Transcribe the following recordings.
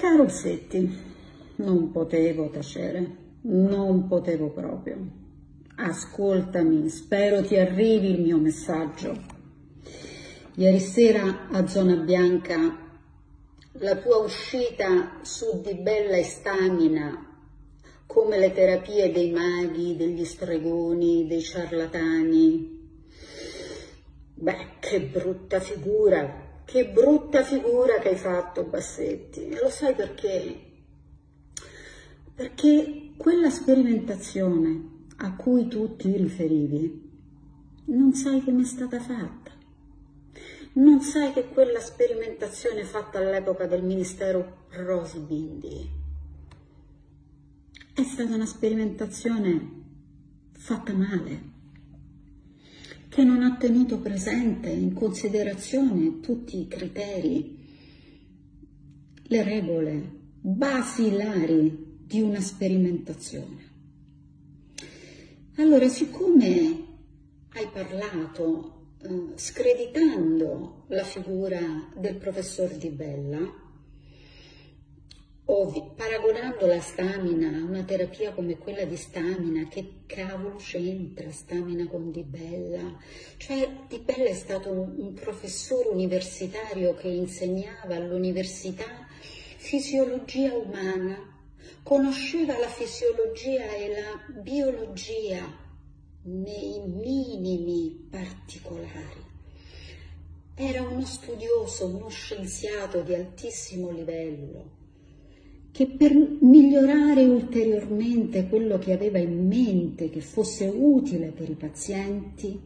Caro Setti, non potevo tacere, non potevo proprio. Ascoltami, spero ti arrivi il mio messaggio. Ieri sera a Zona Bianca la tua uscita su Di Bella e Stamina, come le terapie dei maghi, degli stregoni, dei ciarlatani. Beh, che brutta figura che hai fatto, Bassetti. E lo sai perché? Perché quella sperimentazione a cui tu ti riferivi, non sai come è stata fatta. Non sai che quella sperimentazione fatta all'epoca del ministero Rosi Bindi è stata una sperimentazione fatta male, che non ha tenuto presente in considerazione tutti i criteri, le regole basilari di una sperimentazione. Allora, siccome hai parlato screditando la figura del professor Di Bella, o paragonando la Stamina a una terapia come quella di Stamina, che cavolo c'entra Stamina con Di Bella? Cioè, Di Bella è stato un professore universitario che insegnava all'università fisiologia umana, conosceva la fisiologia e la biologia nei minimi particolari. Era uno studioso, uno scienziato di altissimo livello, che per migliorare ulteriormente quello che aveva in mente che fosse utile per i pazienti,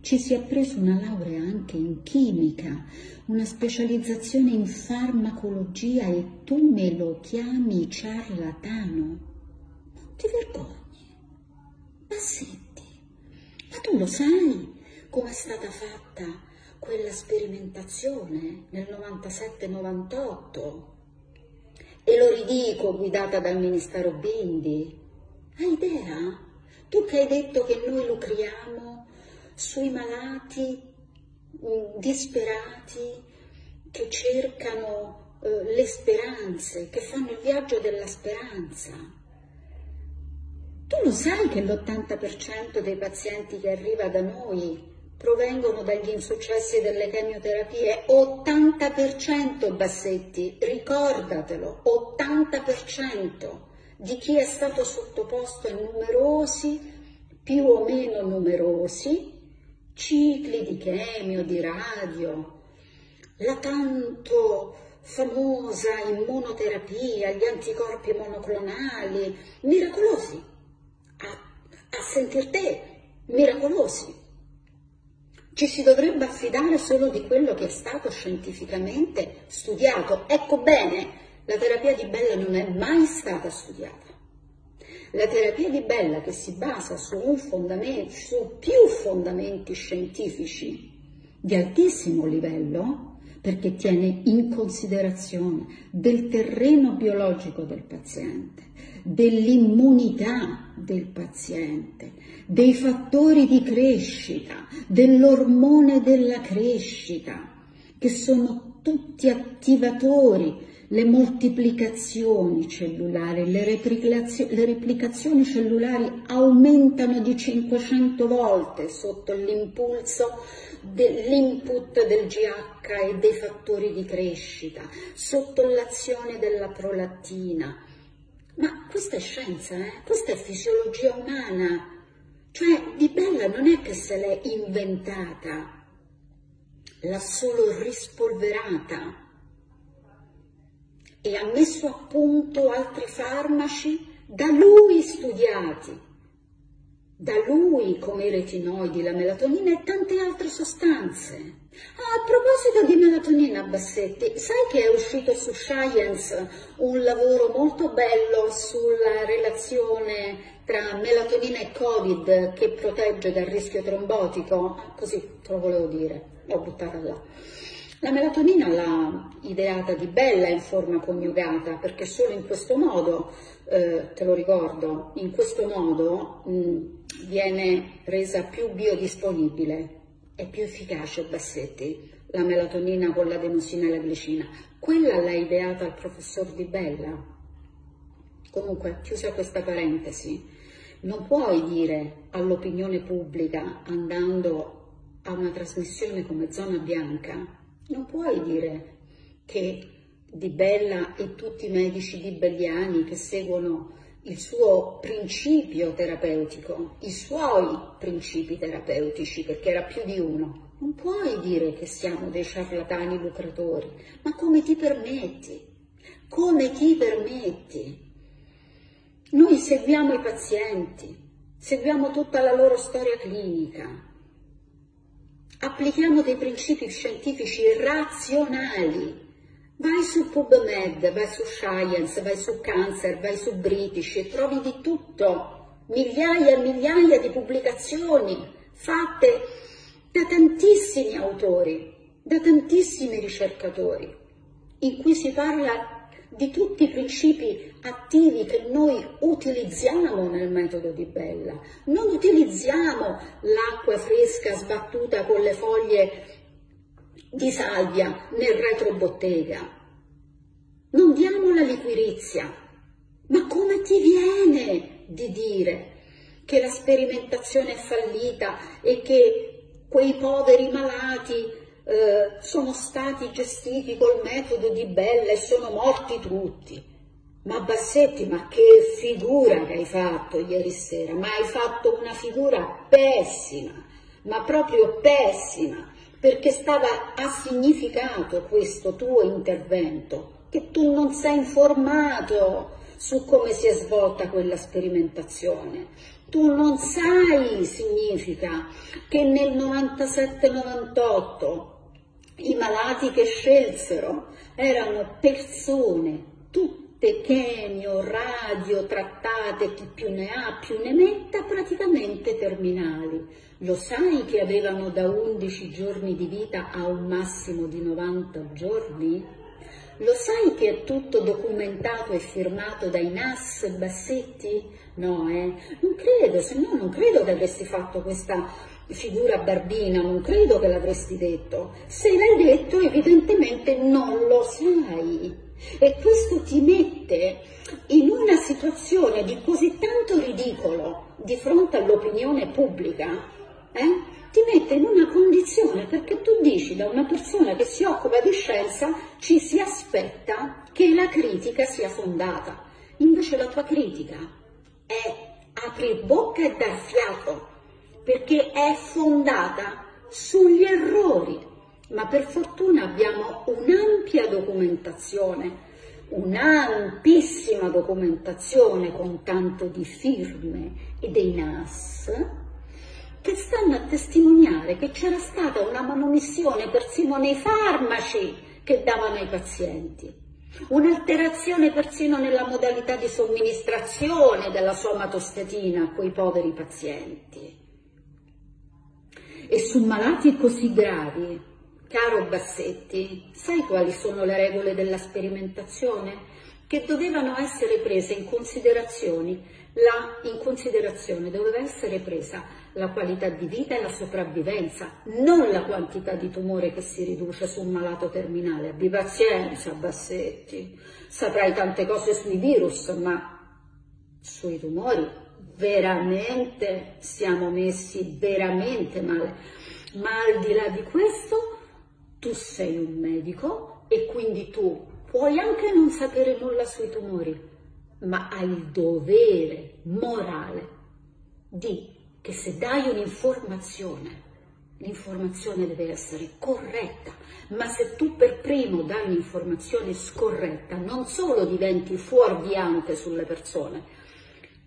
ci si è preso una laurea anche in chimica, una specializzazione in farmacologia, e tu me lo chiami ciarlatano? Non ti vergogni, Bassetti, ma tu lo sai com'è stata fatta quella sperimentazione nel 97-98? E lo ridico, guidata dal ministero Bindi. Hai idea? Tu che hai detto che noi lucriamo sui malati disperati che cercano le speranze, che fanno il viaggio della speranza. Tu lo sai che l'80% dei pazienti che arriva da noi provengono dagli insuccessi delle chemioterapie? 80%, Bassetti, ricordatelo, 80% di chi è stato sottoposto a numerosi, più o meno numerosi, cicli di chemio, di radio, la tanto famosa immunoterapia, gli anticorpi monoclonali, miracolosi, a sentir te, miracolosi. Ci si dovrebbe affidare solo di quello che è stato scientificamente studiato. Ecco bene, la terapia di Bella non è mai stata studiata. La terapia di Bella, che si basa su più fondamenti scientifici di altissimo livello, perché tiene in considerazione del terreno biologico del paziente, dell'immunità del paziente, dei fattori di crescita, dell'ormone della crescita, che sono tutti attivatori. Le moltiplicazioni cellulari, le replicazioni cellulari aumentano di 500 volte sotto l'impulso dell'input del GH e dei fattori di crescita, sotto l'azione della prolattina. Ma questa è scienza, questa è fisiologia umana. Cioè, Di Bella non è che se l'è inventata, l'ha solo rispolverata, e ha messo a punto altri farmaci da lui studiati, da lui, come i retinoidi, la melatonina e tante altre sostanze. A proposito di melatonina, Bassetti, sai che è uscito su Science un lavoro molto bello sulla relazione tra melatonina e Covid, che protegge dal rischio trombotico? Così te lo volevo dire, l'ho buttata là. La melatonina l'ha ideata Di Bella in forma coniugata, perché solo in questo modo, te lo ricordo, in questo modo viene resa più biodisponibile e più efficace, Bassetti. la melatonina con l'adenosina e la glicina. Quella l'ha ideata il professor Di Bella. Comunque, chiusa questa parentesi, non puoi dire all'opinione pubblica, andando a una trasmissione come Zona Bianca, non puoi dire che Di Bella e tutti i medici dibelliani che seguono il suo principio terapeutico, i suoi principi terapeutici, perché era più di uno, non puoi dire che siamo dei ciarlatani lucratori, ma come ti permetti? Come ti permetti? Noi seguiamo i pazienti, seguiamo tutta la loro storia clinica, applichiamo dei principi scientifici razionali. Vai su PubMed, vai su Science, vai su Cancer, vai su British e trovi di tutto, migliaia e migliaia di pubblicazioni fatte da tantissimi autori, da tantissimi ricercatori, in cui si parla di tutti i principi attivi che noi utilizziamo nel metodo Di Bella. Non utilizziamo l'acqua fresca sbattuta con le foglie di salvia nel retrobottega, non diamo la liquirizia, ma come ti viene di dire che la sperimentazione è fallita e che quei poveri malati sono stati gestiti col metodo Di Bella e sono morti tutti? Ma Bassetti, ma che figura che hai fatto ieri sera, ma hai fatto una figura pessima, ma proprio pessima, perché stava a significato questo tuo intervento, che tu non sei informato su come si è svolta quella sperimentazione. Tu non sai, significa, che nel 97-98 i malati che scelsero erano persone, tutte chemio, radio, trattate, chi più ne ha più ne metta, praticamente terminali. Lo sai che avevano da 11 giorni di vita a un massimo di 90 giorni? Lo sai che è tutto documentato e firmato dai NAS, Bassetti? No, non credo, se no non credo che avresti fatto questa figura barbina, non credo che l'avresti detto. Se l'hai detto, evidentemente non lo sai. E questo ti mette in una situazione di così tanto ridicolo di fronte all'opinione pubblica, ti mette in una condizione, perché tu dici, da una persona che si occupa di scienza ci si aspetta che la critica sia fondata, invece la tua critica è apri bocca e dar fiato, perché è fondata sugli errori, ma per fortuna abbiamo un'ampia documentazione, un'ampissima documentazione con tanto di firme e dei NAS, che stanno a testimoniare che c'era stata una manomissione persino nei farmaci che davano ai pazienti, un'alterazione persino nella modalità di somministrazione della somatostatina a quei poveri pazienti. E su malati così gravi, caro Bassetti, sai quali sono le regole della sperimentazione? Che dovevano essere prese in considerazione. In considerazione doveva essere presa la qualità di vita e la sopravvivenza, non la quantità di tumore che si riduce su un malato terminale. Abbi pazienza, Bassetti, saprai tante cose sui virus, ma sui tumori veramente siamo messi veramente male. Ma al di là di questo, tu sei un medico e quindi tu puoi anche non sapere nulla sui tumori, ma hai il dovere morale di che se dai un'informazione, l'informazione deve essere corretta, ma se tu per primo dai un'informazione scorretta, non solo diventi fuorviante sulle persone,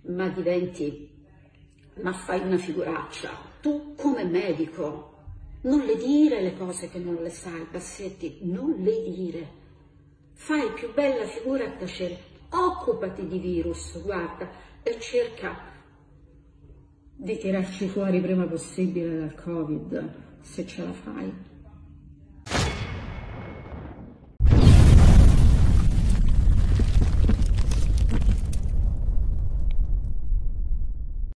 ma fai una figuraccia. Tu come medico non le dire le cose che non le sai, Bassetti, non le dire. Fai più bella figura a tacere. Occupati di virus, guarda, e cerca di tirarci fuori prima possibile dal Covid, se ce la fai.